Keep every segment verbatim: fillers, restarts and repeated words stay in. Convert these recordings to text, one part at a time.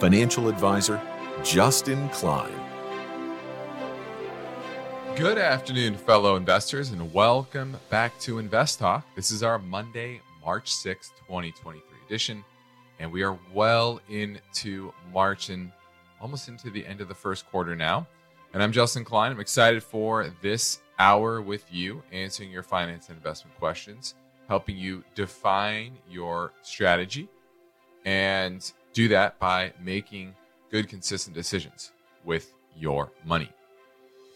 Financial Advisor, Justin Klein. Good afternoon, fellow investors, and welcome back to Invest Talk. This is our Monday, March sixth, twenty twenty-three edition, and we are well into March and almost into the end of the first quarter now. And I'm Justin Klein. I'm excited for this hour with you, answering your finance and investment questions, helping you define your strategy, and do that by making good, consistent decisions with your money.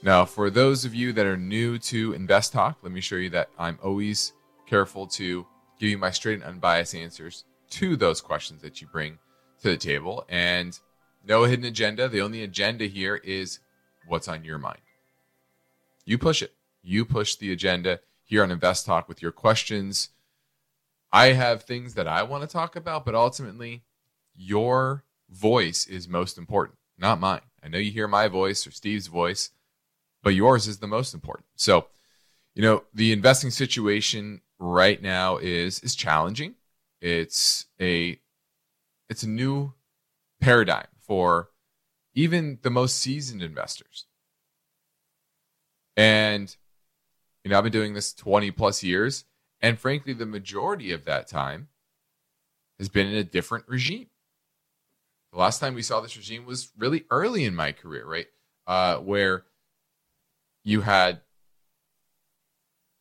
Now, for those of you that are new to Invest Talk, let me show you that I'm always careful to give you my straight and unbiased answers to those questions that you bring to the table. And no hidden agenda. The only agenda here is what's on your mind. You push it. You push the agenda here on Invest Talk with your questions. I have things that I want to talk about, but ultimately, your voice is most important, not mine. I know you hear my voice or Steve's voice, but yours is the most important. So, you know, the investing situation right now is is challenging. It's a it's a new paradigm for even the most seasoned investors. And, you know, I've been doing this twenty plus years, and frankly, the majority of that time has been in a different regime. The last time we saw this regime was really early in my career, right? Uh, where you had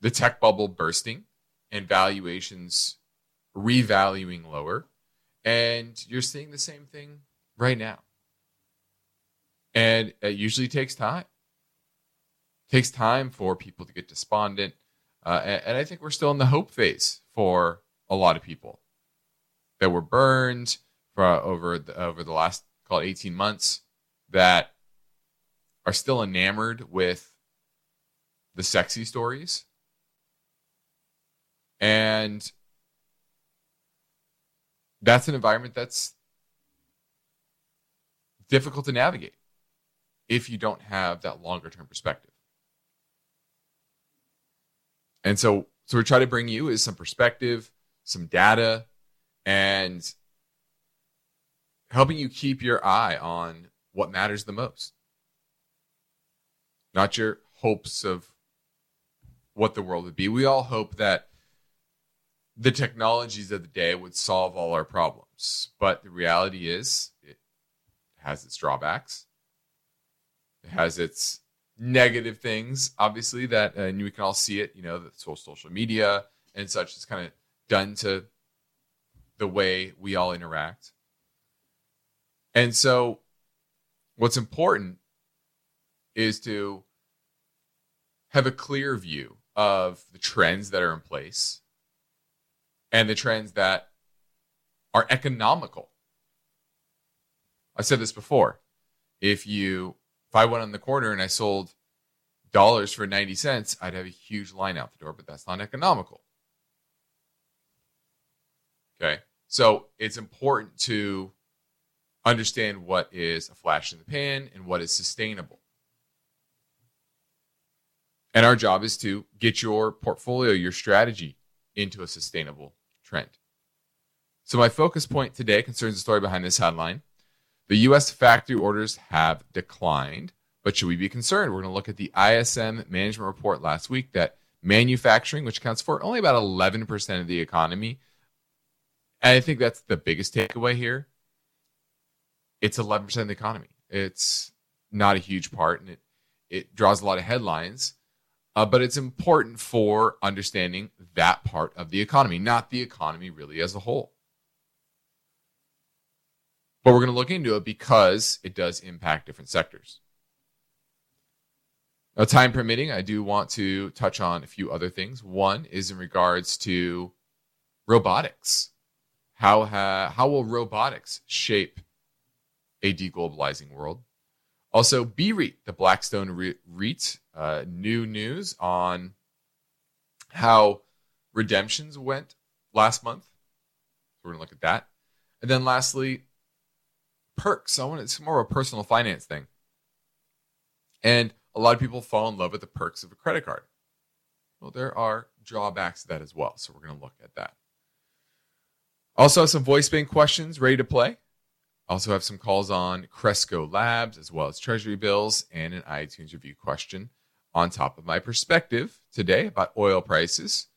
the tech bubble bursting and valuations revaluing lower. And you're seeing the same thing right now. And it usually takes time. It takes time for people to get despondent. Uh, and, and I think we're still in the hope phase for a lot of people that were burned for uh, over the, over the last, call it eighteen months, that are still enamored with the sexy stories. And that's an environment that's difficult to navigate if you don't have that longer term perspective. And so, so we try to bring you is some perspective, some data, and helping you keep your eye on what matters the most. Not your hopes of what the world would be. We all hope that the technologies of the day would solve all our problems. But the reality is it has its drawbacks. It has its negative things, obviously, that, and we can all see it, you know, the social media and such is kind of done to the way we all interact. And so what's important is to have a clear view of the trends that are in place and the trends that are economical. I said this before. If you if I went on the corner and I sold dollars for ninety cents, I'd have a huge line out the door, but that's not economical. Okay. So it's important to understand what is a flash in the pan and what is sustainable. And our job is to get your portfolio, your strategy into a sustainable trend. So my focus point today concerns the story behind this headline. The U S factory orders have declined, but should we be concerned? We're going to look at the I S M management report last week that manufacturing, which accounts for only about eleven percent of the economy, and I think that's the biggest takeaway here. It's eleven percent of the economy. It's not a huge part, and it, it draws a lot of headlines, uh, but it's important for understanding that part of the economy, not the economy really as a whole. But we're going to look into it because it does impact different sectors. Now, time permitting, I do want to touch on a few other things. One is in regards to robotics. How, ha- how will robotics shape a deglobalizing world. Also, B REIT, the Blackstone REIT, uh, new news on how redemptions went last month. We're going to look at that. And then lastly, perks. I want it's more of a personal finance thing. And a lot of people fall in love with the perks of a credit card. Well, there are drawbacks to that as well. So we're going to look at that. Also have some voice bank questions ready to play. Also have some calls on Cresco Labs as well as treasury bills and an iTunes review question on top of my perspective today about oil prices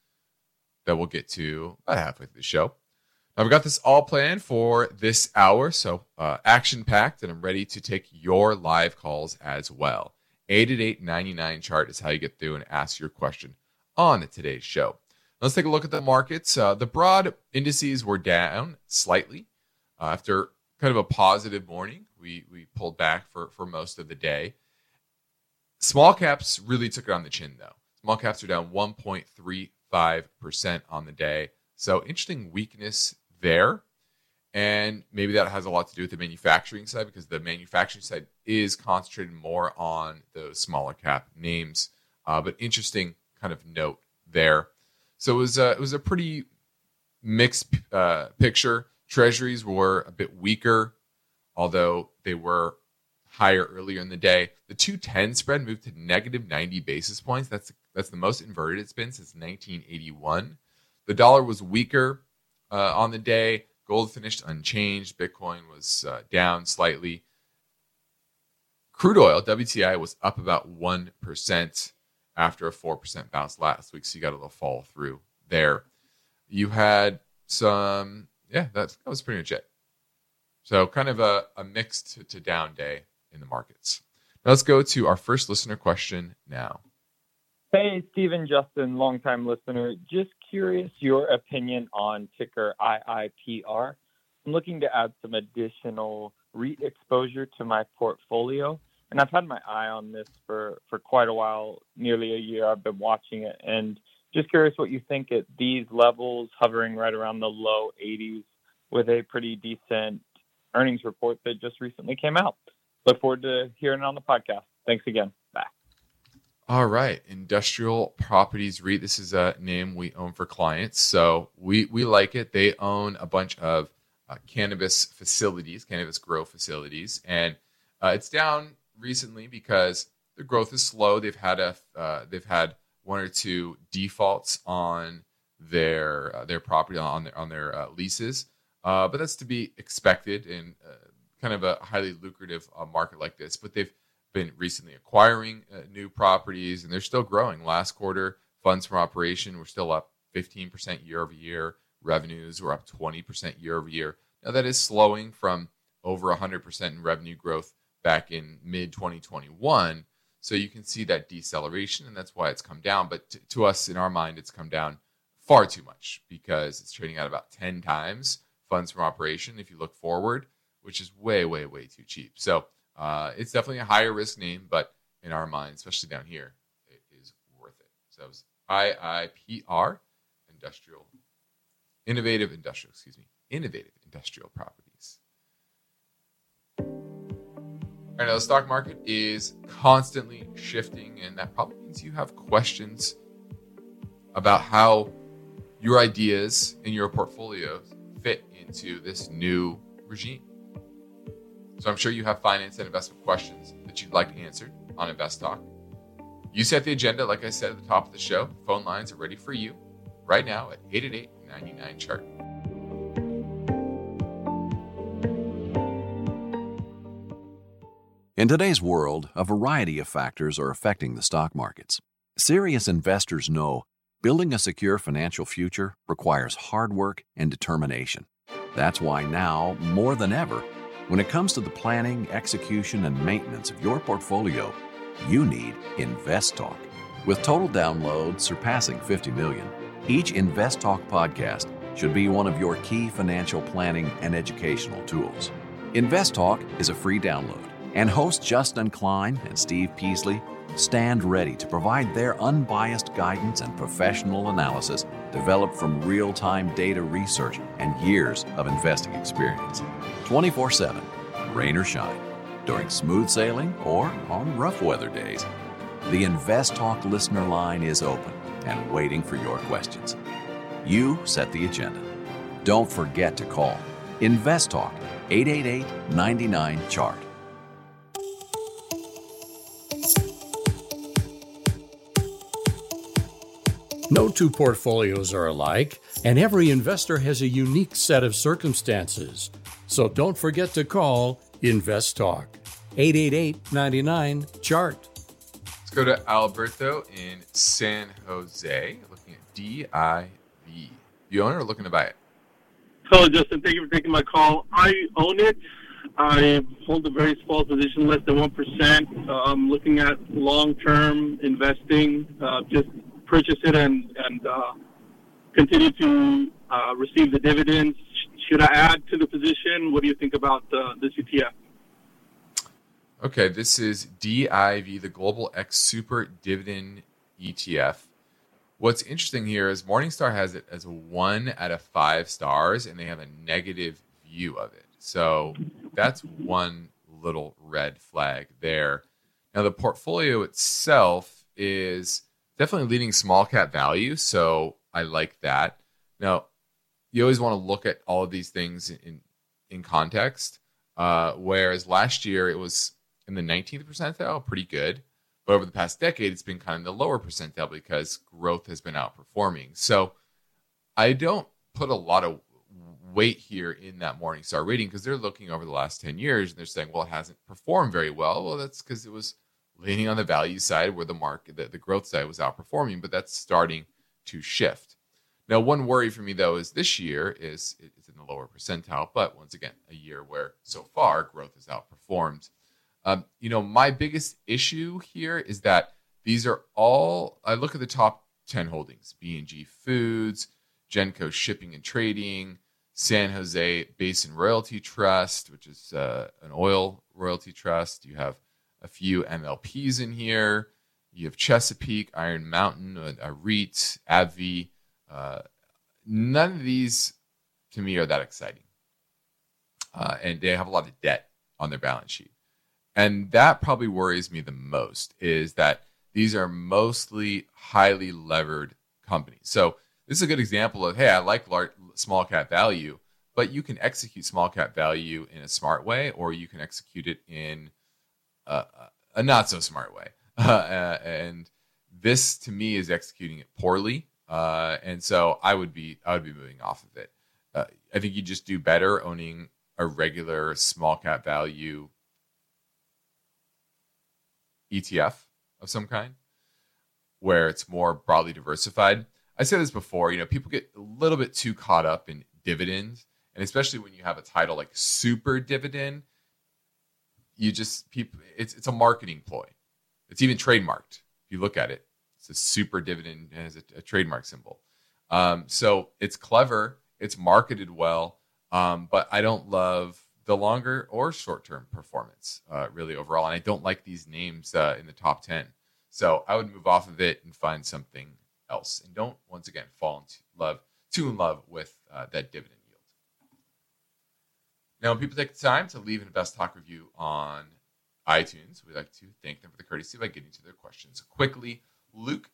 that we'll get to about halfway through the show. Now, I've got this all planned for this hour, so uh, action-packed, and I'm ready to take your live calls as well. eight eight eight, nine nine, C H A R T is how you get through and ask your question on today's show. Let's take a look at the markets. Uh, the broad indices were down slightly uh, after kind of a positive morning. We we pulled back for, for most of the day. Small caps really took it on the chin, though. Small caps are down one point three five percent on the day. So interesting weakness there. And maybe that has a lot to do with the manufacturing side, because the manufacturing side is concentrated more on those smaller cap names. Uh, but interesting kind of note there. So it was a, it was a pretty mixed uh, picture. Treasuries were a bit weaker, although they were higher earlier in the day. The two ten spread moved to negative ninety basis points. That's that's the most inverted it's been since nineteen eighty-one. The dollar was weaker uh, on the day. Gold finished unchanged. Bitcoin was uh, down slightly. Crude oil, W T I, was up about one percent. After a four percent bounce last week. So you got a little fall through there. You had some, yeah, that's, that was pretty much it. So kind of a, a mixed to, to down day in the markets. Now let's go to our first listener question now. Hey, Stephen, Justin, longtime listener. Just curious your opinion on ticker I I P R. I'm looking to add some additional REIT exposure to my portfolio. And I've had my eye on this for, for quite a while, nearly a year. I've been watching it. And just curious what you think at these levels, hovering right around the low eighties with a pretty decent earnings report that just recently came out. Look forward to hearing it on the podcast. Thanks again. Bye. All right. Industrial Properties REIT. This is a name we own for clients. So we, we like it. They own a bunch of uh, cannabis facilities, cannabis grow facilities. And uh, it's down recently because the growth is slow. They've had a uh, they've had one or two defaults on their uh, their property on their on their uh, leases, uh, but that's to be expected in uh, kind of a highly lucrative uh, market like this. But they've been recently acquiring uh, new properties, and they're still growing. Last quarter, funds from operation were still up fifteen percent year over year. Revenues were up twenty percent year over year. Now that is slowing from over one hundred percent in revenue growth back in mid twenty twenty-one. So you can see that deceleration, and that's why it's come down. But t- to us, in our mind, it's come down far too much because it's trading at about ten times funds from operation if you look forward, which is way, way, way too cheap. So uh, it's definitely a higher risk name, but in our mind, especially down here, it is worth it. So that was I I P R, Industrial, Innovative Industrial, excuse me, Innovative Industrial Properties. All right, now the stock market is constantly shifting, and that probably means you have questions about how your ideas and your portfolio fit into this new regime. So I'm sure you have finance and investment questions that you'd like answered on InvestTalk. You set the agenda, like I said at the top of the show. The phone lines are ready for you right now at eight eight eight, nine nine, C H A R T. In today's world, a variety of factors are affecting the stock markets. Serious investors know building a secure financial future requires hard work and determination. That's why now, more than ever, when it comes to the planning, execution, and maintenance of your portfolio, you need InvestTalk. With total downloads surpassing fifty million, each InvestTalk podcast should be one of your key financial planning and educational tools. InvestTalk is a free download. And hosts Justin Klein and Steve Peasley stand ready to provide their unbiased guidance and professional analysis developed from real-time data research and years of investing experience. twenty-four seven, rain or shine, during smooth sailing or on rough weather days. The InvestTalk listener line is open and waiting for your questions. You set the agenda. Don't forget to call InvestTalk eight eight eight, nine nine, C H A R T. No two portfolios are alike, and every investor has a unique set of circumstances. So don't forget to call InvestTalk eight eight eight, nine nine, C H A R T. Let's go to Alberto in San Jose, looking at D I V. You own it or looking to buy it? Hello, Justin. Thank you for taking my call. I own it. I hold a very small position, less than one percent. I'm looking at long-term investing. Uh, just purchase it and, and uh, continue to uh, receive the dividends. Should I add to the position? What do you think about uh, this E T F? Okay, this is D I V, the Global X Super Dividend E T F. What's interesting here is Morningstar has it as a one out of five stars, and they have a negative view of it. So that's one little red flag there. Now, the portfolio itself is definitely leading small cap value, so I like that. Now, you always want to look at all of these things in, in context, uh, whereas last year it was in the nineteenth percentile, pretty good. But over the past decade, it's been kind of the lower percentile because growth has been outperforming. So I don't put a lot of weight here in that Morningstar rating because they're looking over the last ten years and they're saying, well, it hasn't performed very well. Well, that's because it was leaning on the value side where the market, the, the growth side was outperforming, but that's starting to shift. Now, one worry for me, though, is this year is it's in the lower percentile, but once again, a year where so far growth has outperformed. Um, you know, my biggest issue here is that these are all, I look at the top ten holdings, B and G Foods, Genco Shipping and Trading, San Jose Basin Royalty Trust, which is uh, an oil royalty trust. You have a few M L Ps in here. You have Chesapeake, Iron Mountain, a REIT, AbbVie. Uh, none of these, to me, are that exciting. Uh, and they have a lot of debt on their balance sheet. And that probably worries me the most is that these are mostly highly levered companies. So this is a good example of, hey, I like large, small cap value, but you can execute small cap value in a smart way, or you can execute it in a, a not so smart way. Uh, and this to me is executing it poorly. Uh, and so I would be, I would be moving off of it. Uh, I think you just do better owning a regular small cap value E T F of some kind, where it's more broadly diversified. I said this before, you know, people get a little bit too caught up in dividends, and especially when you have a title like Super Dividend, you just people. It's it's a marketing ploy. It's even trademarked. If you look at it, it's a Super Dividend and has a, a trademark symbol. Um, so it's clever. It's marketed well, um, but I don't love the longer or short-term performance, uh, really overall. And I don't like these names uh, in the top ten. So I would move off of it and find something else. And don't, once again, fall into love, too in love with uh, that dividend yield. Now, when people take the time to leave an InvestTalk review on iTunes, we'd like to thank them for the courtesy by getting to their questions quickly. Luke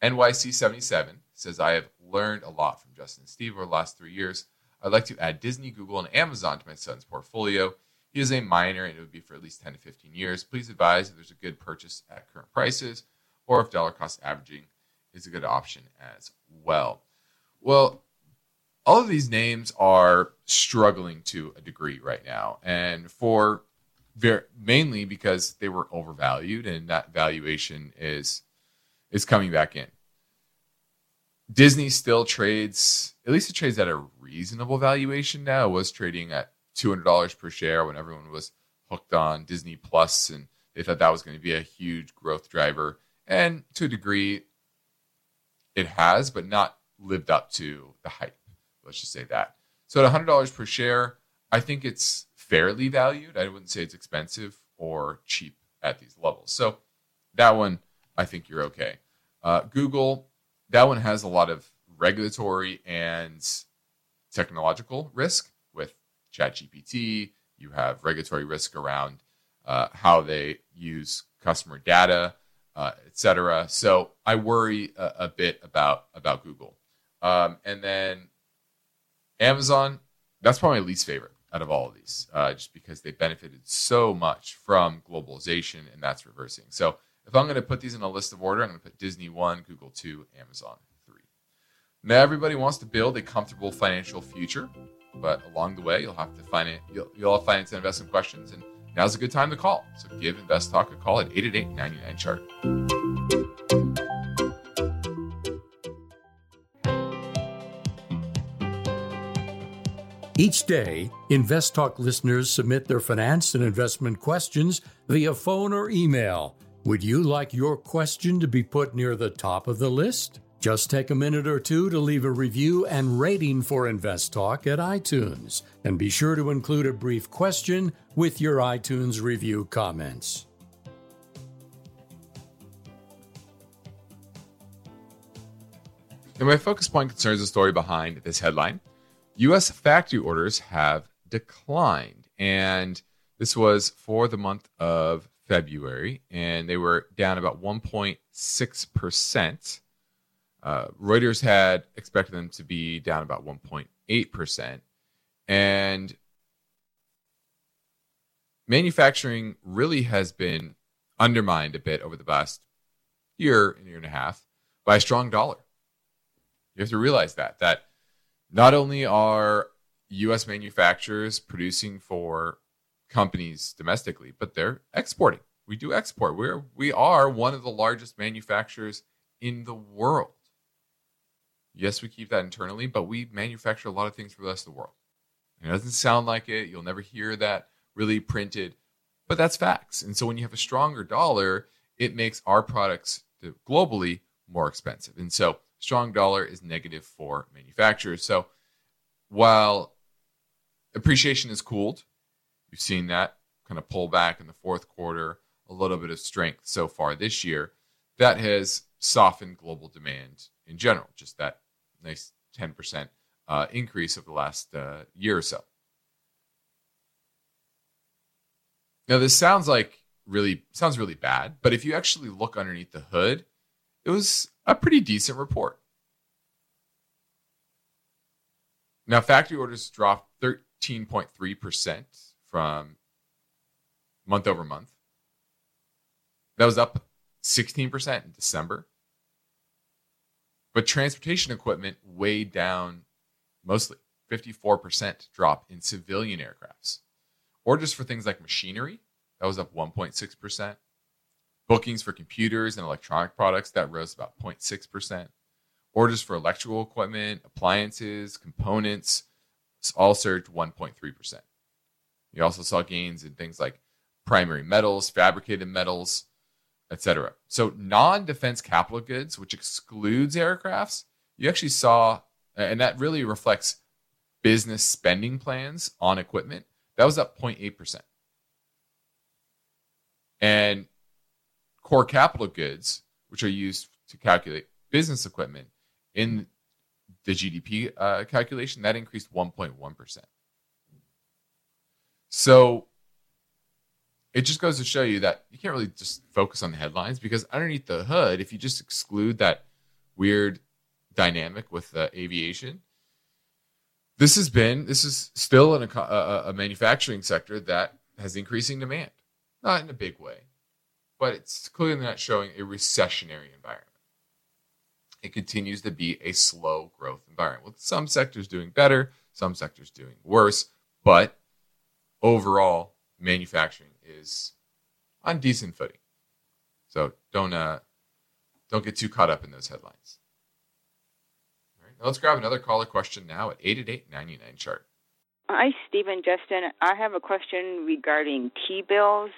N Y C seventy-seven says, I have learned a lot from Justin and Steve over the last three years. I'd like to add Disney, Google, and Amazon to my son's portfolio. He is a minor, and it would be for at least ten to fifteen years. Please advise if there's a good purchase at current prices or if dollar cost averaging is a good option as well. Well, all of these names are struggling to a degree right now, and for very, mainly because they were overvalued, and that valuation is is coming back in. Disney still trades, at least it trades at a reasonable valuation now. It was trading at two hundred dollars per share when everyone was hooked on Disney Plus, and they thought that was going to be a huge growth driver. And to a degree, it has, but not lived up to the hype. Let's just say that. So at one hundred dollars per share, I think it's fairly valued. I wouldn't say it's expensive or cheap at these levels. So that one, I think you're okay. Uh, Google, that one has a lot of regulatory and technological risk with ChatGPT, You have regulatory risk around uh, how they use customer data, uh, et cetera. So I worry a, a bit about, about Google. Um, and then Amazon, that's probably my least favorite out of all of these, uh, just because they benefited so much from globalization, and that's reversing. So if I'm going to put these in a list of order, I'm going to put Disney one, Google two, Amazon three. Now, everybody wants to build a comfortable financial future, but along the way, you'll have to finance, you'll, you'll have finance and investment questions, and now's a good time to call. So give InvestTalk a call at eight eight eight, nine nine, C H A R T. Each day, InvestTalk listeners submit their finance and investment questions via phone or email. Would you like your question to be put near the top of the list? Just take a minute or two to leave a review and rating for InvestTalk at iTunes. And be sure to include a brief question with your iTunes review comments. And my focus point concerns the story behind this headline. U S factory orders have declined. And this was for the month of February, and they were down about one point six percent. Uh, Reuters had expected them to be down about one point eight percent. And manufacturing really has been undermined a bit over the past year and year and a half by a strong dollar. You have to realize that, that not only are U S manufacturers producing for companies domestically, but they're exporting. We do export. We're we are one of the largest manufacturers in the world. Yes, we keep that internally, but we manufacture a lot of things for the rest of the world. And it doesn't sound like it. You'll never hear that really printed, but that's facts. And so when you have a stronger dollar, it makes our products globally more expensive. And so strong dollar is negative for manufacturers. So while appreciation is cooled, you've seen that kind of pull back in the fourth quarter, a little bit of strength so far this year. That has softened global demand in general, just that nice ten percent uh, increase over the last uh, year or so. Now, this sounds like really sounds really bad, but if you actually look underneath the hood, it was a pretty decent report. Now, factory orders dropped thirteen point three percent. From month over month. That was up sixteen percent in December. But transportation equipment weighed down mostly, fifty-four percent drop in civilian aircrafts. Orders for things like machinery, that was up one point six percent. Bookings for computers and electronic products, that rose about zero point six percent. Orders for electrical equipment, appliances, components, all surged one point three percent. You also saw gains in things like primary metals, fabricated metals, et cetera. So non-defense capital goods, which excludes aircrafts, you actually saw, and that really reflects business spending plans on equipment, that was up zero point eight percent. And core capital goods, which are used to calculate business equipment, in the G D P uh, calculation, that increased one point one percent. So it just goes to show you that you can't really just focus on the headlines, because underneath the hood, if you just exclude that weird dynamic with uh, aviation, this has been, this is still an, a, a manufacturing sector that has increasing demand. Not in a big way, but it's clearly not showing a recessionary environment. It continues to be a slow growth environment, with some sectors doing better, some sectors doing worse, but overall, manufacturing is on decent footing. So don't uh, don't get too caught up in those headlines. All right, now let's grab another caller question now at eight eight eight, nine nine, C H A R T. Hi, Steve and Justin. I have a question regarding T-bills.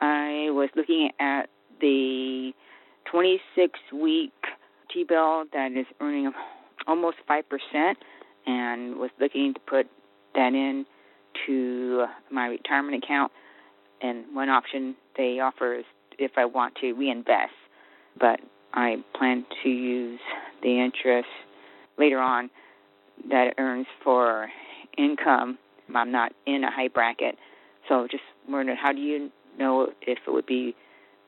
I was looking at the twenty-six week T-bill that is earning almost five percent and was looking to put that in to my retirement account, and one option they offer is if I want to reinvest, but I plan to use the interest later on that it earns for income. I'm not in a high bracket, So just wondering, how do you know if it would be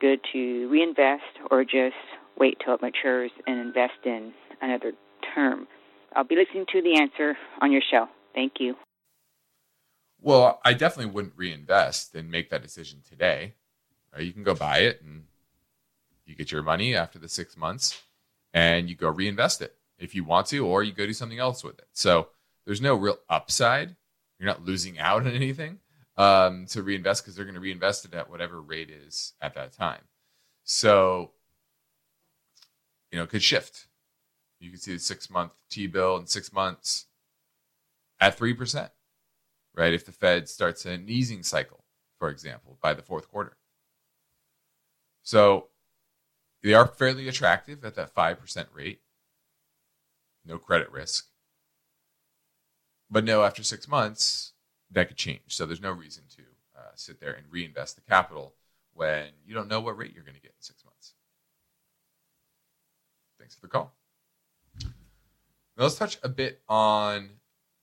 good to reinvest or just wait till it matures and invest in another term? I'll be listening to the answer on your show. Thank you. Well, I definitely wouldn't reinvest and make that decision today. You can go buy it and you get your money after the six months and you go reinvest it if you want to, or you go do something else with it. So there's no real upside. You're not losing out on anything um, to reinvest because they're going to reinvest it at whatever rate is at that time. So, you know, it could shift. You can see the six-month T-bill in six months at three percent, right? If the Fed starts an easing cycle, for example, by the fourth quarter. So they are fairly attractive at that five percent rate. No credit risk. But no, after six months, that could change. So there's no reason to uh, sit there and reinvest the capital when you don't know what rate you're going to get in six months. Thanks for the call. Now let's touch a bit on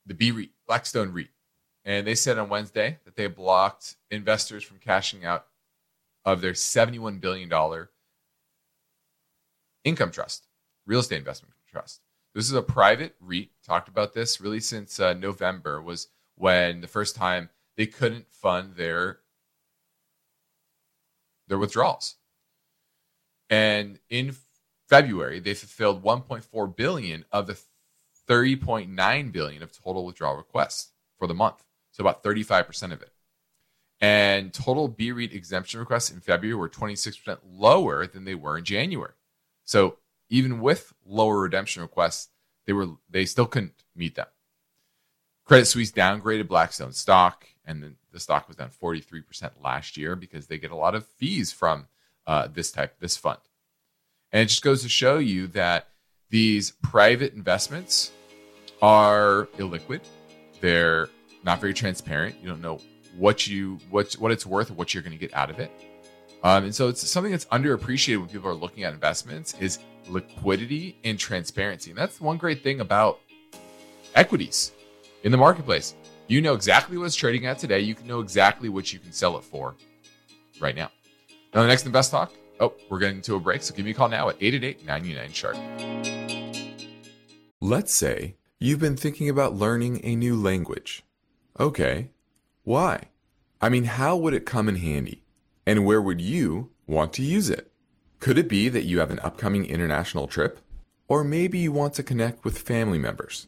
the B REIT, Blackstone REIT. And they said on Wednesday that they blocked investors from cashing out of their seventy-one billion dollars income trust, real estate investment trust. This is a private REIT. Talked about this really since uh, November was when the first time they couldn't fund their, their withdrawals. And in February, they fulfilled one point four billion dollars of the thirty point nine billion dollars of total withdrawal requests for the month. So about thirty-five percent of it. And total B REIT exemption requests in February were twenty-six percent lower than they were in January. So even with lower redemption requests, they were they still couldn't meet them. Credit Suisse downgraded Blackstone stock, and then the stock was down forty-three percent last year because they get a lot of fees from uh, this tech this fund. And it just goes to show you that these private investments are illiquid. They're not very transparent. You don't know what you what what it's worth, or what you're going to get out of it, um, and so it's something that's underappreciated when people are looking at investments is liquidity and transparency. And that's one great thing about equities in the marketplace. You know exactly what it's trading at today. You can know exactly what you can sell it for right now. Now the next Invest Talk. Oh, we're getting to a break, so give me a call now at eight eight eight, nine nine, sharp. Let's say you've been thinking about learning a new language. Okay. Why? I mean, how would it come in handy? And where would you want to use it? Could it be that you have an upcoming international trip? Or maybe you want to connect with family members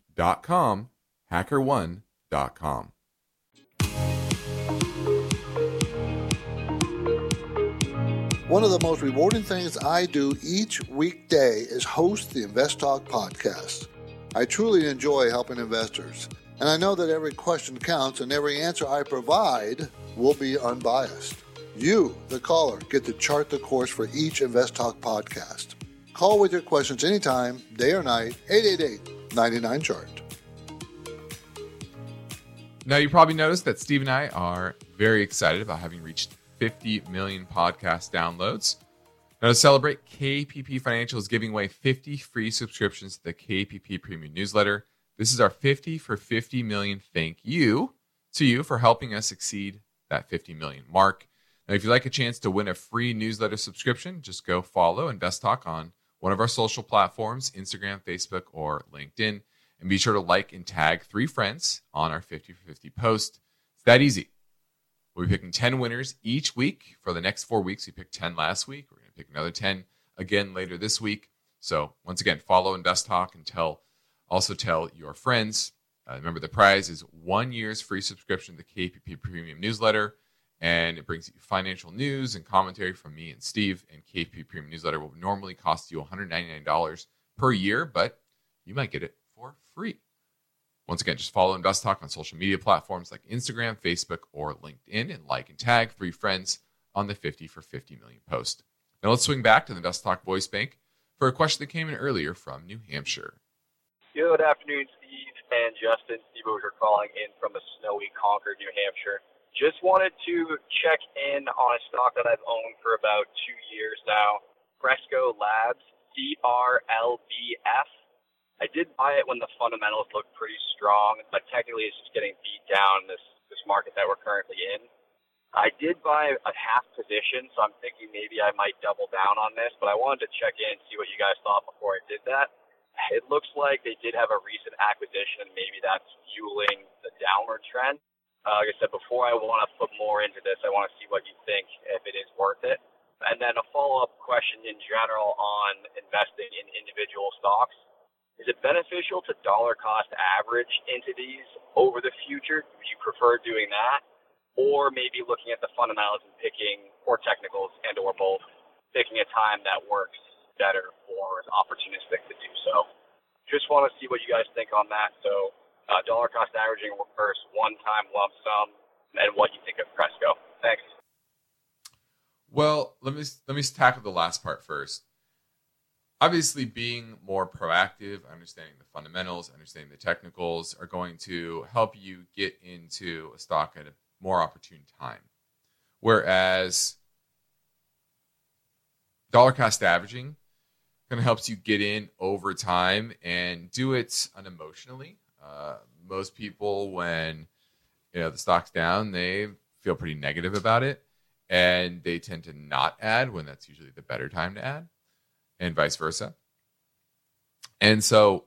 dot com, HackerOne dot com. One of the most rewarding things I do each weekday is host the InvestTalk podcast. I truly enjoy helping investors, and I know that every question counts and every answer I provide will be unbiased. You, the caller, get to chart the course for each InvestTalk podcast. Call with your questions anytime, day or night, eight eight eight, nine nine, chart. Now, you probably noticed that Steve and I are very excited about having reached fifty million podcast downloads. Now, to celebrate, K P P Financial is giving away fifty free subscriptions to the K P P Premium Newsletter. This is our fifty for fifty million thank you to you for helping us exceed that fifty million mark. Now, if you'd like a chance to win a free newsletter subscription, just go follow InvestTalk on one of our social platforms, Instagram, Facebook, or LinkedIn. And be sure to like and tag three friends on our fifty for fifty post. It's that easy. We'll be picking ten winners each week for the next four weeks. We picked ten last week. We're going to pick another ten again later this week. So once again, follow InvestTalk and tell, also tell your friends. Uh, remember, the prize is one year's free subscription to the K P P Premium Newsletter, and it brings you financial news and commentary from me and Steve. And K P P Premium Newsletter will normally cost you one hundred ninety-nine dollars per year, but you might get it for free. Once again, just follow InvestTalk on social media platforms like Instagram, Facebook, or LinkedIn, and like and tag three friends on the fifty for fifty million post. Now let's swing back to the InvestTalk Voice Bank for a question that came in earlier from New Hampshire. Good afternoon, Steve and Justin. Steve Oger calling in from a snowy Concord, New Hampshire. Just wanted to check in on a stock that I've owned for about two years now, Cresco Labs, C R L B F. I did buy it when the fundamentals looked pretty strong, but technically it's just getting beat down in this, this market that we're currently in. I did buy a half position, so I'm thinking maybe I might double down on this, but I wanted to check in and see what you guys thought before I did that. It looks like they did have a recent acquisition, and maybe that's fueling the downward trend. Uh, like I said before, I want to put more into this. I want to see what you think, if it is worth it. And then a follow-up question in general on investing in individual stocks. Is it beneficial to dollar cost average entities over the future? Would you prefer doing that? Or maybe looking at the fundamentals and picking, or technicals and or both, picking a time that works better or is opportunistic to do so? Just want to see what you guys think on that. So uh, dollar cost averaging versus one-time lump sum, and what you think of Cresco. Thanks. Well, let me let me tackle the last part first. Obviously, being more proactive, understanding the fundamentals, understanding the technicals are going to help you get into a stock at a more opportune time. Whereas dollar cost averaging kind of helps you get in over time and do it unemotionally. Uh, most people, when you know the stock's down, they feel pretty negative about it, and they tend to not add when that's usually the better time to add, and vice versa. And so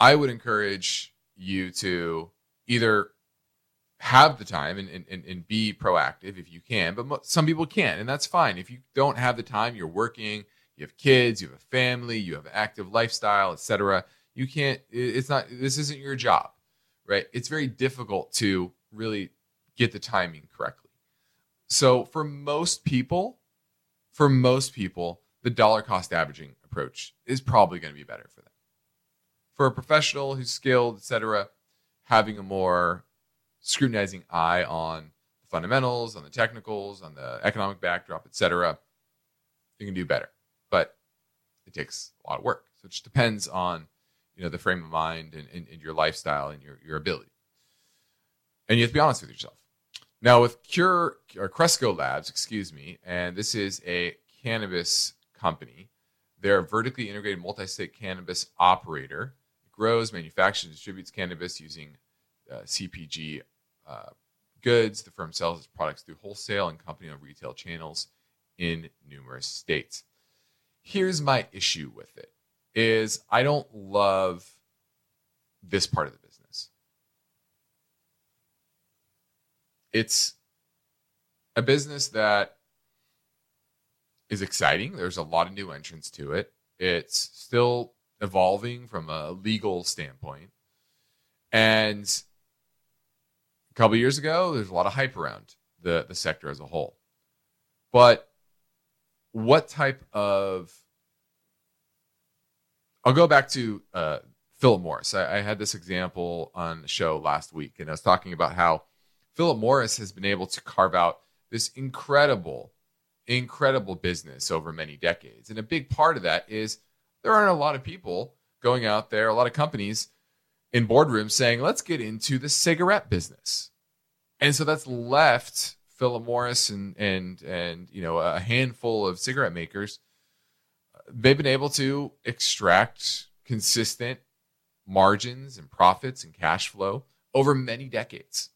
I would encourage you to either have the time and, and, and be proactive if you can, but mo- some people can't, and that's fine. If you don't have the time, you're working, you have kids, you have a family, you have an active lifestyle, et cetera. You can't, it's not, this isn't your job, right? It's very difficult to really get the timing correctly. So for most people, for most people, the dollar cost averaging approach is probably going to be better for them. For a professional who's skilled, et cetera, having a more scrutinizing eye on the fundamentals, on the technicals, on the economic backdrop, et cetera, you can do better. But it takes a lot of work. So it just depends on, you know, the frame of mind and, and, and your lifestyle and your, your ability. And you have to be honest with yourself. Now with Cure or Cresco Labs, excuse me, and this is a cannabis company. They're a vertically integrated multi-state cannabis operator. It grows, manufactures, and distributes cannabis using uh, C P G uh, goods. The firm sells its products through wholesale and company-owned retail channels in numerous states. Here's my issue with it, is I don't love this part of the business. It's a business that is exciting. There's a lot of new entrants to it. It's still evolving from a legal standpoint. And a couple of years ago, there's a lot of hype around the, the sector as a whole. But what type of... I'll go back to uh, Philip Morris. I, I had this example on the show last week, and I was talking about how Philip Morris has been able to carve out this incredible... incredible business over many decades. And a big part of that is there aren't a lot of people going out there, a lot of companies in boardrooms saying, let's get into the cigarette business. And so that's left Philip Morris and, and, and, you know, a handful of cigarette makers. They've been able to extract consistent margins and profits and cash flow over many decades.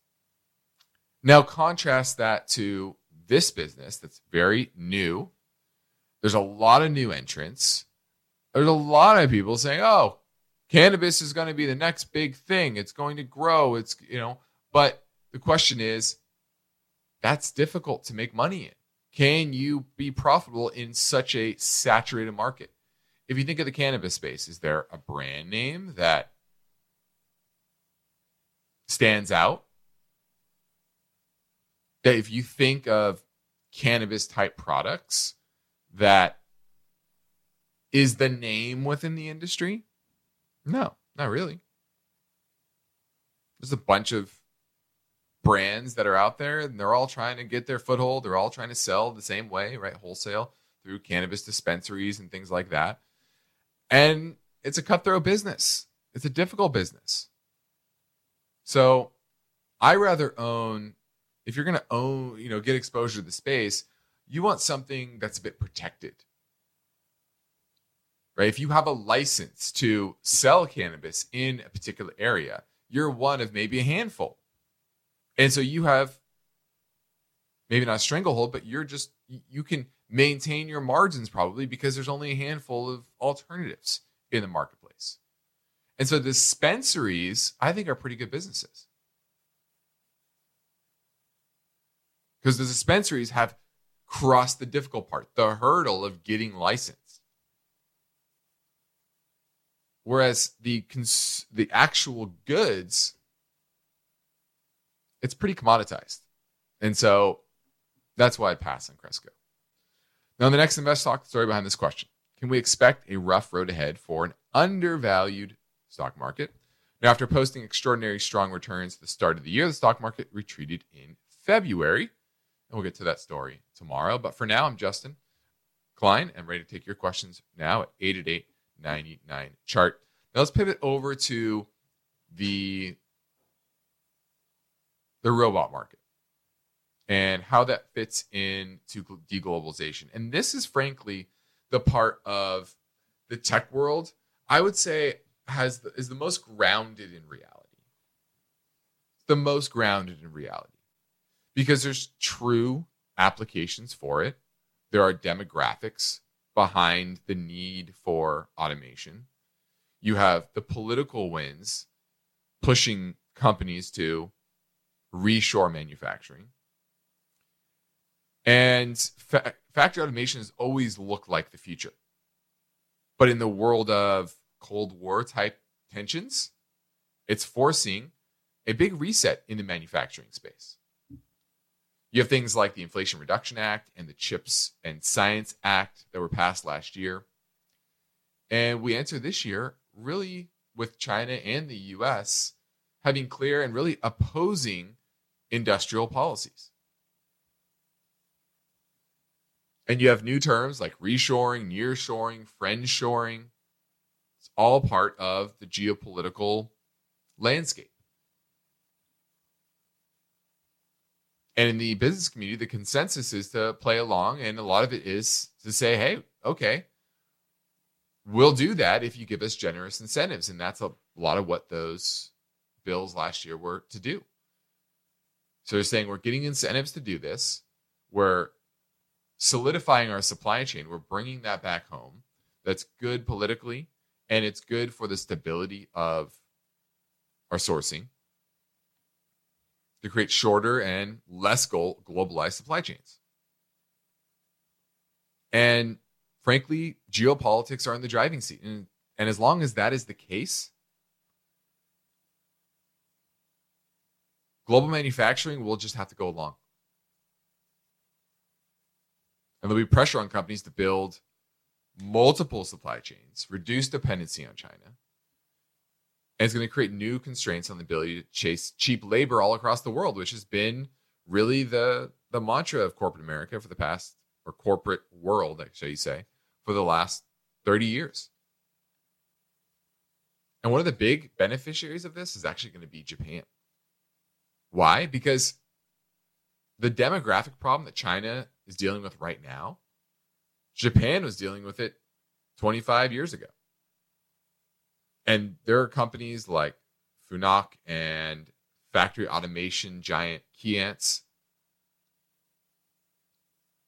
Now contrast that to this business that's very new. There's a lot of new entrants. There's a lot of people saying, oh, cannabis is going to be the next big thing. It's going to grow. It's, you know, but the question is, that's difficult to make money in. Can you be profitable in such a saturated market? If you think of the cannabis space, is there a brand name that stands out? That if you think of cannabis type products, that is the name within the industry? No, not really. There's a bunch of brands that are out there and they're all trying to get their foothold. They're all trying to sell the same way, right? Wholesale through cannabis dispensaries and things like that. And it's a cutthroat business. It's a difficult business. So I rather own... If you're going to own, you know, get exposure to the space, you want something that's a bit protected, right? If you have a license to sell cannabis in a particular area, you're one of maybe a handful. And so you have maybe not a stranglehold, but you're just, you can maintain your margins probably because there's only a handful of alternatives in the marketplace. And so dispensaries, I think, are pretty good businesses. Because the dispensaries have crossed the difficult part, the hurdle of getting licensed. Whereas the cons- the actual goods, it's pretty commoditized. And so that's why I pass on Cresco. Now, the next Invest Talk story behind this question. Can we expect a rough road ahead for an undervalued stock market? Now, after posting extraordinary strong returns at the start of the year, the stock market retreated in February. We'll get to that story tomorrow. But for now, I'm Justin Klein. I'm ready to take your questions now at eight eight eight, nine nine, C H A R T. Now let's pivot over to the, the robot market and how that fits into deglobalization. And this is frankly the part of the tech world I would say has the, is the most grounded in reality. The most grounded in reality. Because there's true applications for it. There are demographics behind the need for automation. You have the political winds pushing companies to reshore manufacturing. And fa- factory automation has always looked like the future. But in the world of Cold War type tensions, it's forcing a big reset in the manufacturing space. You have things like the Inflation Reduction Act and the Chips and Science Act that were passed last year. And we enter this year really with China and the U S having clear and really opposing industrial policies. And you have new terms like reshoring, nearshoring, friendshoring. It's all part of the geopolitical landscape. And in the business community, the consensus is to play along. And a lot of it is to say, hey, okay, we'll do that if you give us generous incentives. And that's a lot of what those bills last year were to do. So they're saying we're getting incentives to do this. We're solidifying our supply chain. We're bringing that back home. That's good politically, and it's good for the stability of our sourcing to create shorter and less globalized supply chains. And frankly, geopolitics are in the driving seat. And, and as long as that is the case, global manufacturing will just have to go along. And there'll be pressure on companies to build multiple supply chains, reduce dependency on China. And it's going to create new constraints on the ability to chase cheap labor all across the world, which has been really the, the mantra of corporate America for the past, or corporate world, shall you say, for the last thirty years. And one of the big beneficiaries of this is actually going to be Japan. Why? Because the demographic problem that China is dealing with right now, Japan was dealing with it twenty-five years ago. And there are companies like Fanuc and factory automation giant Keyence.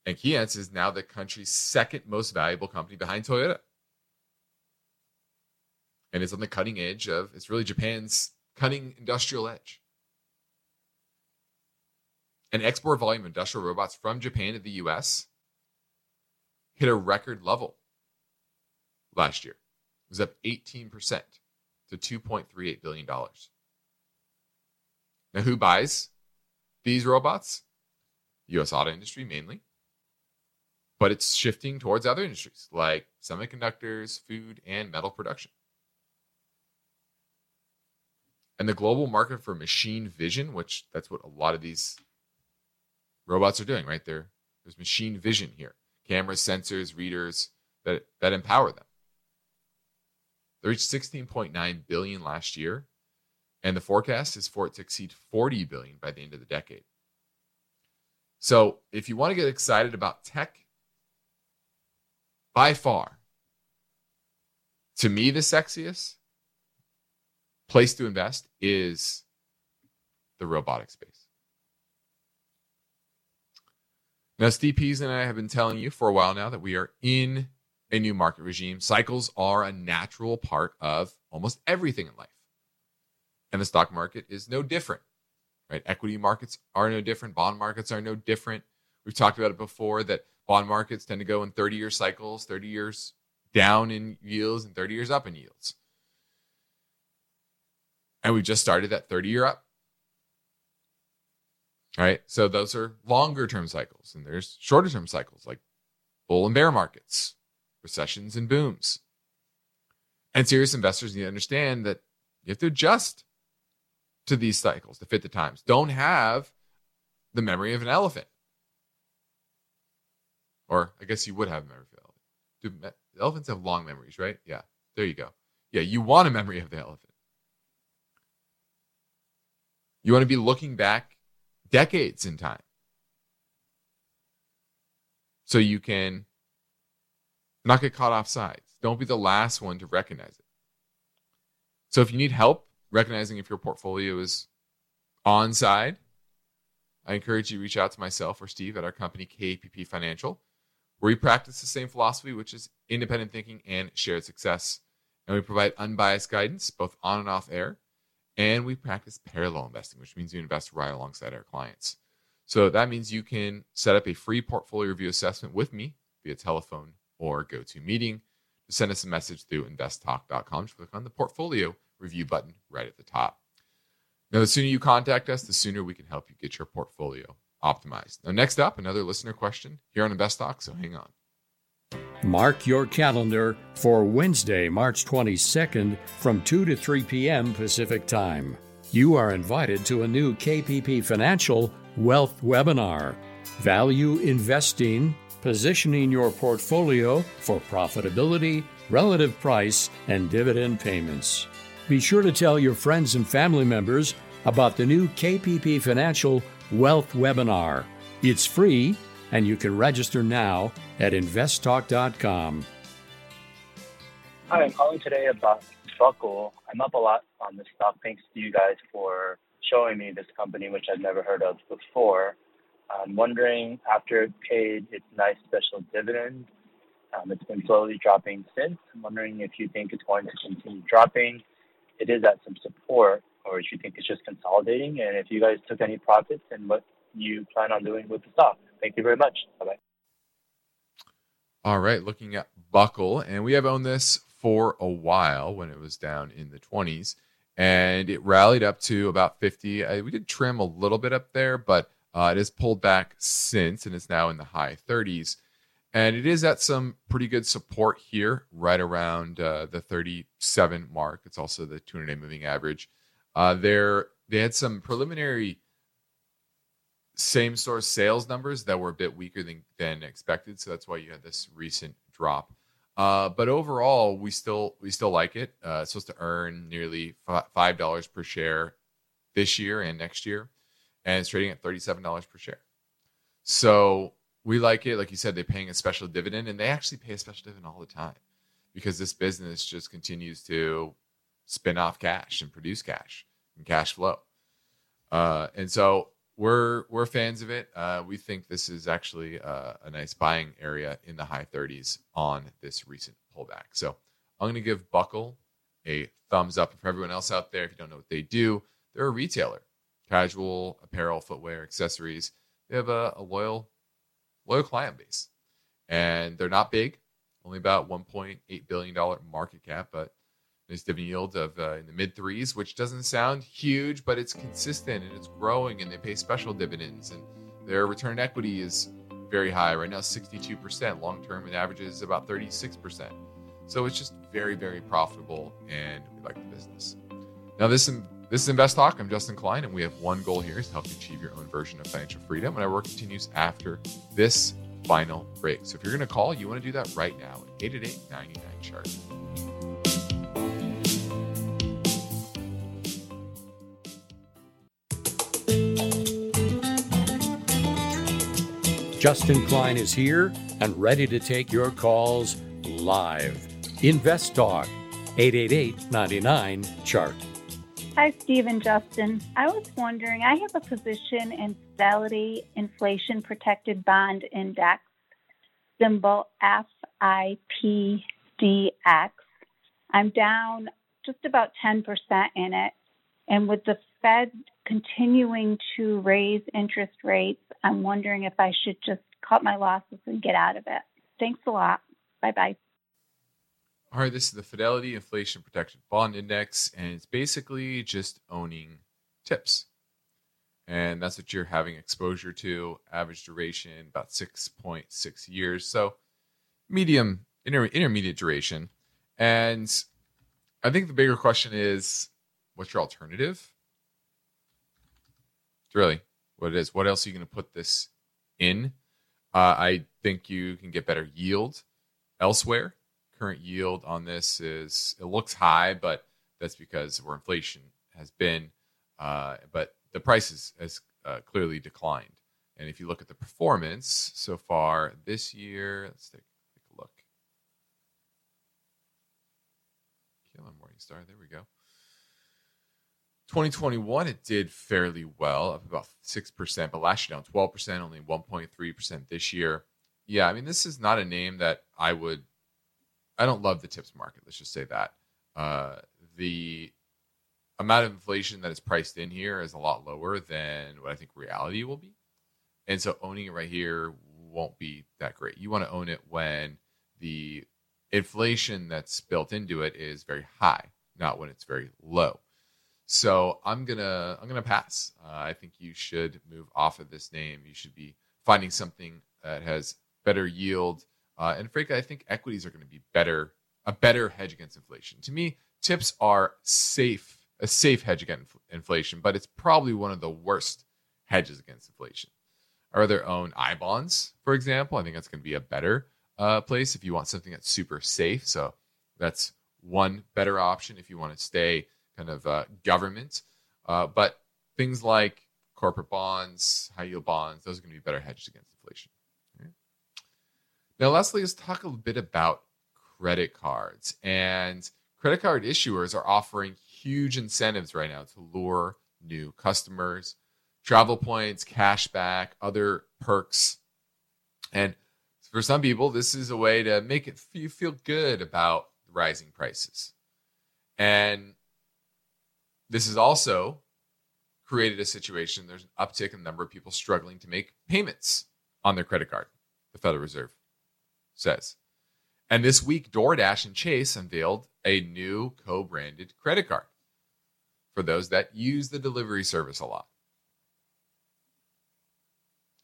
And Keyence is now the country's second most valuable company behind Toyota. And it's on the cutting edge of, it's really Japan's cunning industrial edge. And export volume of industrial robots from Japan to the U S hit a record level last year. It was up eighteen percent to two point three eight billion dollars. Now, who buys these robots? U S auto industry mainly. But it's shifting towards other industries like semiconductors, food, and metal production. And the global market for machine vision, which that's what a lot of these robots are doing, right? There, there's machine vision here. Cameras, sensors, readers that, that empower them. They reached sixteen point nine billion dollars last year, and the forecast is for it to exceed forty billion dollars by the end of the decade. So if you want to get excited about tech, by far, to me, the sexiest place to invest is the robotic space. Now, Steve Peasley and I have been telling you for a while now that we are in a new market regime. Cycles are a natural part of almost everything in life. And the stock market is no different, right? Equity markets are no different. Bond markets are no different. We've talked about it before that bond markets tend to go in thirty-year cycles, thirty years down in yields and thirty years up in yields. And we just started that thirty-year up. All right, so those are longer term cycles, and there's shorter term cycles like bull and bear markets, recessions and booms. And serious investors need to understand that you have to adjust to these cycles to fit the times. Don't have the memory of an elephant. Or I guess you would have a memory of an elephant. Do elephants have long memories, right? Yeah, there you go. Yeah, you want a memory of the elephant. You want to be looking back decades in time. So you can not get caught off sides. Don't be the last one to recognize it. So if you need help recognizing if your portfolio is on side, I encourage you to reach out to myself or Steve at our company, K P P Financial, where we practice the same philosophy, which is independent thinking and shared success. And we provide unbiased guidance, both on and off air. And we practice parallel investing, which means you invest right alongside our clients. So that means you can set up a free portfolio review assessment with me via telephone or GoToMeeting. Just send us a message through invest talk dot com. Just click on the portfolio review button right at the top. Now, the sooner you contact us, the sooner we can help you get your portfolio optimized. Now, next up, another listener question here on InvestTalk, so hang on. Mark your calendar for Wednesday, March twenty-second from two to three p.m. Pacific Time. You are invited to a new K P P Financial Wealth Webinar, Value Investing, positioning your portfolio for profitability, relative price, and dividend payments. Be sure to tell your friends and family members about the new K P P Financial Wealth Webinar. It's free, and you can register now at invest talk dot com. Hi, I'm calling today about Buckle. I'm up a lot on this stock. Thanks to you guys for showing me this company, which I've never heard of before. I'm wondering, after it paid its nice special dividend, um, it's been slowly dropping since. I'm wondering if you think it's going to continue dropping. It is at some support, or if you think it's just consolidating, and if you guys took any profits and what you plan on doing with the stock. Thank you very much. Bye-bye. All right, looking at Buckle, and we have owned this for a while when it was down in the twenties, and it rallied up to about fifty. I, we did trim a little bit up there, but uh, it has pulled back since, and it's now in the high thirties, and it is at some pretty good support here, right around uh, the thirty-seven mark. It's also the two hundred-day moving average. Uh, there, they had some preliminary same-store sales numbers that were a bit weaker than, than expected, so that's why you had this recent drop. Uh, but overall, we still we still like it. Uh, it's supposed to earn nearly five dollars per share this year and next year, and it's trading at thirty-seven dollars per share. So we like it. Like you said, they're paying a special dividend, and they actually pay a special dividend all the time because this business just continues to spin off cash and produce cash and cash flow. Uh, and so we're we're fans of it. Uh, we think this is actually uh, a nice buying area in the high thirties on this recent pullback. So I'm going to give Buckle a thumbs up. And for everyone else out there, if you don't know what they do, they're a retailer, casual apparel, footwear, accessories. They have a, a loyal loyal client base, and they're not big, only about one point eight billion dollars market cap, but nice dividend yield of uh, in the mid threes, which doesn't sound huge, but it's consistent and it's growing, and they pay special dividends, and their return on equity is very high right now, sixty-two percent. Long term, it averages about thirty-six percent. So it's just very, very profitable, and we like the business. Now, this this is InvestTalk. I'm Justin Klein, and we have one goal here: is to help you achieve your own version of financial freedom. And our work continues after this final break. So if you're going to call, you want to do that right now at eight eight eight, nine nine, chart. Justin Klein is here and ready to take your calls live. InvestTalk, eight eight eight, nine nine, chart. Hi, Steve and Justin. I was wondering, I have a position in Fidelity Inflation Protected Bond Index, symbol F I P D X. I'm down just about ten percent in it. And with the Fed continuing to raise interest rates, I'm wondering if I should just cut my losses and get out of it. Thanks a lot. Bye-bye. All right, this is the Fidelity Inflation Protection Bond Index, and it's basically just owning tips. And that's what you're having exposure to, average duration, about six point six years. So medium, inter- intermediate duration. And I think the bigger question is, what's your alternative? It's really what it is. What else are you going to put this in? Uh, I think you can get better yield elsewhere. Current yield on this is, it looks high, but that's because where inflation has been. Uh, but the price is, has uh, clearly declined. And if you look at the performance so far this year, let's take, take a look. Kill on Morningstar. There we go. twenty twenty-one, it did fairly well, up about six percent, but last year down twelve percent, only one point three percent this year. Yeah, I mean, this is not a name that I would, I don't love the tips market, let's just say that. Uh, the amount of inflation that is priced in here is a lot lower than what I think reality will be. And so owning it right here won't be that great. You want to own it when the inflation that's built into it is very high, not when it's very low. So I'm gonna I'm gonna pass. Uh, I think you should move off of this name. You should be finding something that has better yield. Uh, and frankly, I think equities are going to be better, a better hedge against inflation. To me, tips are safe, a safe hedge against inflation, but it's probably one of the worst hedges against inflation. or their own I bonds, for example. I think that's going to be a better uh, place if you want something that's super safe. So that's one better option if you want to stay kind of uh, government. Uh, but things like corporate bonds, high yield bonds, those are going to be better hedged against inflation. Okay. Now, lastly, let's talk a little bit about credit cards. And credit card issuers are offering huge incentives right now to lure new customers, travel points, cash back, other perks. And for some people, this is a way to make it you feel good about the rising prices. And this has also created a situation, there's an uptick in the number of people struggling to make payments on their credit card, the Federal Reserve says. And this week, DoorDash and Chase unveiled a new co-branded credit card for those that use the delivery service a lot.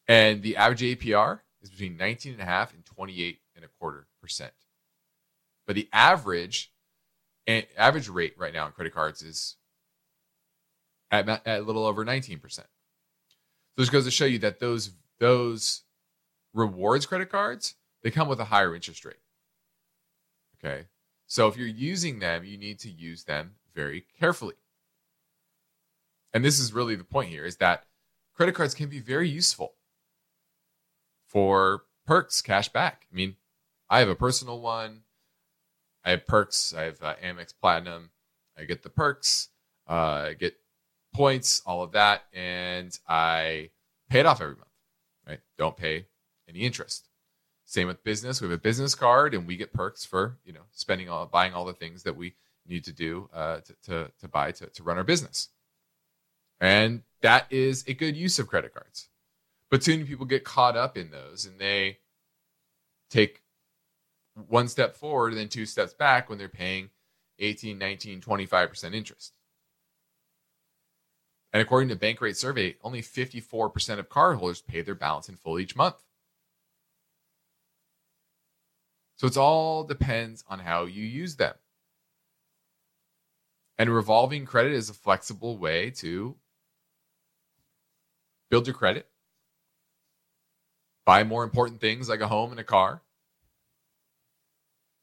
And the average A P R is between nineteen point five and twenty-eight point two five percent. But the average average rate right now on credit cards is at, at a little over nineteen percent. So this goes to show you that those those rewards credit cards, they come with a higher interest rate. Okay, so if you're using them, you need to use them very carefully. And this is really the point here, is that credit cards can be very useful for perks, cash back. I mean, I have a personal one. I have perks. I have uh, Amex Platinum. I get the perks. Uh, I get points, all of that. And I pay it off every month, right? Don't pay any interest. Same with business. We have a business card and we get perks for, you know, spending all, buying all the things that we need to do uh, to, to, to buy, to, to run our business. And that is a good use of credit cards. But soon people get caught up in those and they take one step forward and then two steps back when they're paying eighteen, nineteen, twenty-five percent interest. And according to Bank Rate Survey, only fifty-four percent of cardholders pay their balance in full each month. So it all depends on how you use them. And revolving credit is a flexible way to build your credit, buy more important things like a home and a car.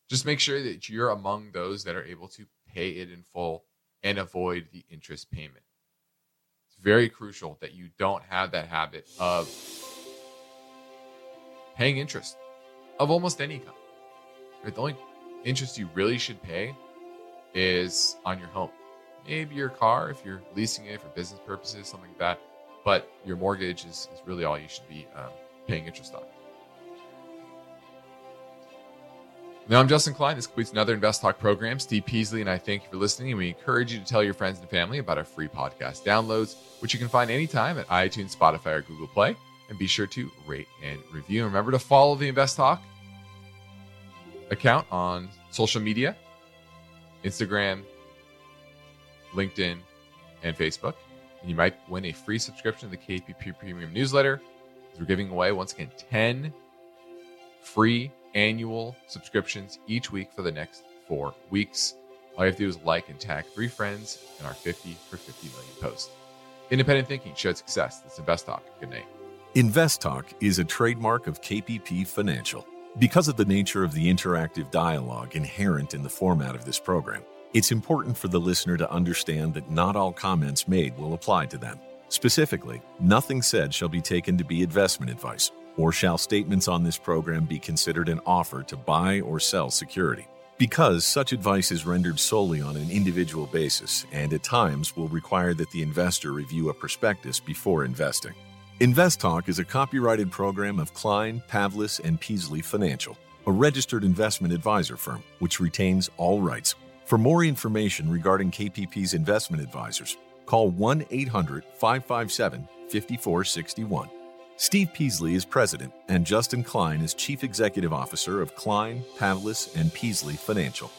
Just make sure that you're among those that are able to pay it in full and avoid the interest payment. It's very crucial that you don't have that habit of paying interest of almost any kind. The only interest you really should pay is on your home. Maybe your car, if you're leasing it for business purposes, something like that. But your mortgage is, is really all you should be um, paying interest on. Now, I'm Justin Klein. This completes another Invest Talk program. Steve Peasley and I thank you for listening. We encourage you to tell your friends and family about our free podcast downloads, which you can find anytime at iTunes, Spotify, or Google Play. And be sure to rate and review. And remember to follow the Invest Talk account on social media, Instagram, LinkedIn, and Facebook. And you might win a free subscription to the K P P Premium newsletter. We're giving away, once again, ten free annual subscriptions each week for the next four weeks. All you have to do is like and tag three friends in our fifty for fifty million post. Independent thinking showed success. That's InvestTalk. Good night. InvestTalk is a trademark of K P P Financial. Because of the nature of the interactive dialogue inherent in the format of this program, it's important for the listener to understand that not all comments made will apply to them. Specifically, nothing said shall be taken to be investment advice, or shall statements on this program be considered an offer to buy or sell security. Because such advice is rendered solely on an individual basis and at times will require that the investor review a prospectus before investing. InvestTalk is a copyrighted program of Klein, Pavlis, and Peasley Financial, a registered investment advisor firm which retains all rights. For more information regarding K P P's investment advisors, call one eight hundred, five five seven, five four six one. Steve Peasley is president and Justin Klein is chief executive officer of Klein, Pavlis, and Peasley Financial.